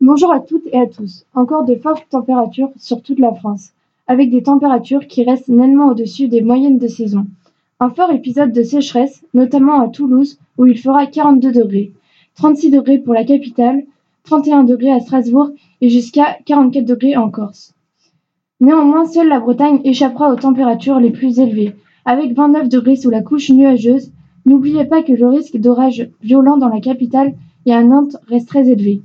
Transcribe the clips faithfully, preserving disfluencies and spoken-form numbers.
Bonjour à toutes et à tous. Encore de fortes températures sur toute la France, avec des températures qui restent nettement au-dessus des moyennes de saison. Un fort épisode de sécheresse, notamment à Toulouse, où il fera quarante-deux degrés, trente-six degrés pour la capitale, trente et un degrés à Strasbourg et jusqu'à quarante-quatre degrés en Corse. Néanmoins, seule la Bretagne échappera aux températures les plus élevées, avec vingt-neuf degrés sous la couche nuageuse. N'oubliez pas que le risque d'orages violents dans la capitale et à Nantes reste très élevé.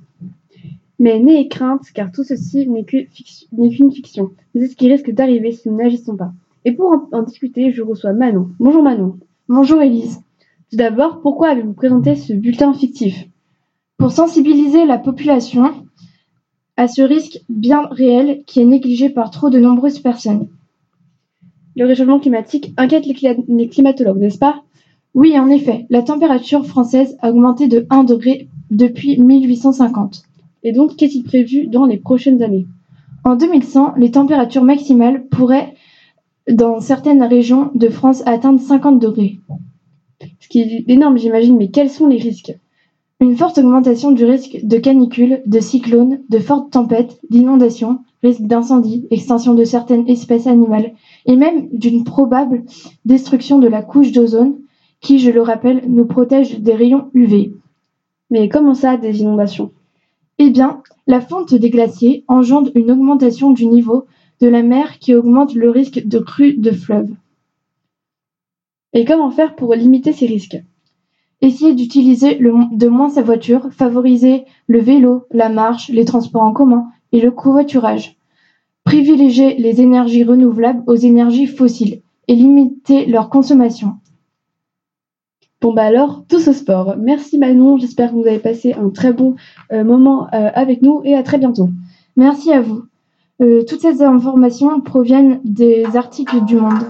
Mais n'ayez crainte, car tout ceci n'est qu'une fiction. C'est ce qui risque d'arriver si nous n'agissons pas. Et pour en, en discuter, je reçois Manon. Bonjour Manon. Bonjour Élise. Tout d'abord, pourquoi avez-vous présenté ce bulletin fictif ? Pour sensibiliser la population à ce risque bien réel qui est négligé par trop de nombreuses personnes. Le réchauffement climatique inquiète les, cl- les climatologues, n'est-ce pas ? Oui, en effet. La température française a augmenté de un degré depuis mille huit cent cinquante. Et donc, qu'est-il prévu dans les prochaines années ? En deux mille cent, les températures maximales pourraient, dans certaines régions de France, atteindre cinquante degrés. Ce qui est énorme, j'imagine, mais quels sont les risques ? Une forte augmentation du risque de canicule, de cyclones, de fortes tempêtes, d'inondations, risque d'incendie, extinction de certaines espèces animales et même d'une probable destruction de la couche d'ozone qui, je le rappelle, nous protège des rayons U V. Mais comment ça, des inondations ? Eh bien, la fonte des glaciers engendre une augmentation du niveau de la mer qui augmente le risque de crue de fleuves. Et comment faire pour limiter ces risques ? Essayer d'utiliser le, de moins sa voiture, favoriser le vélo, la marche, les transports en commun et le covoiturage. Privilégier les énergies renouvelables aux énergies fossiles et limiter leur consommation. Bon bah alors, tous au sport. Merci Manon, j'espère que vous avez passé un très bon euh, moment euh, avec nous et à très bientôt. Merci à vous. Euh, toutes ces informations proviennent des articles du Monde.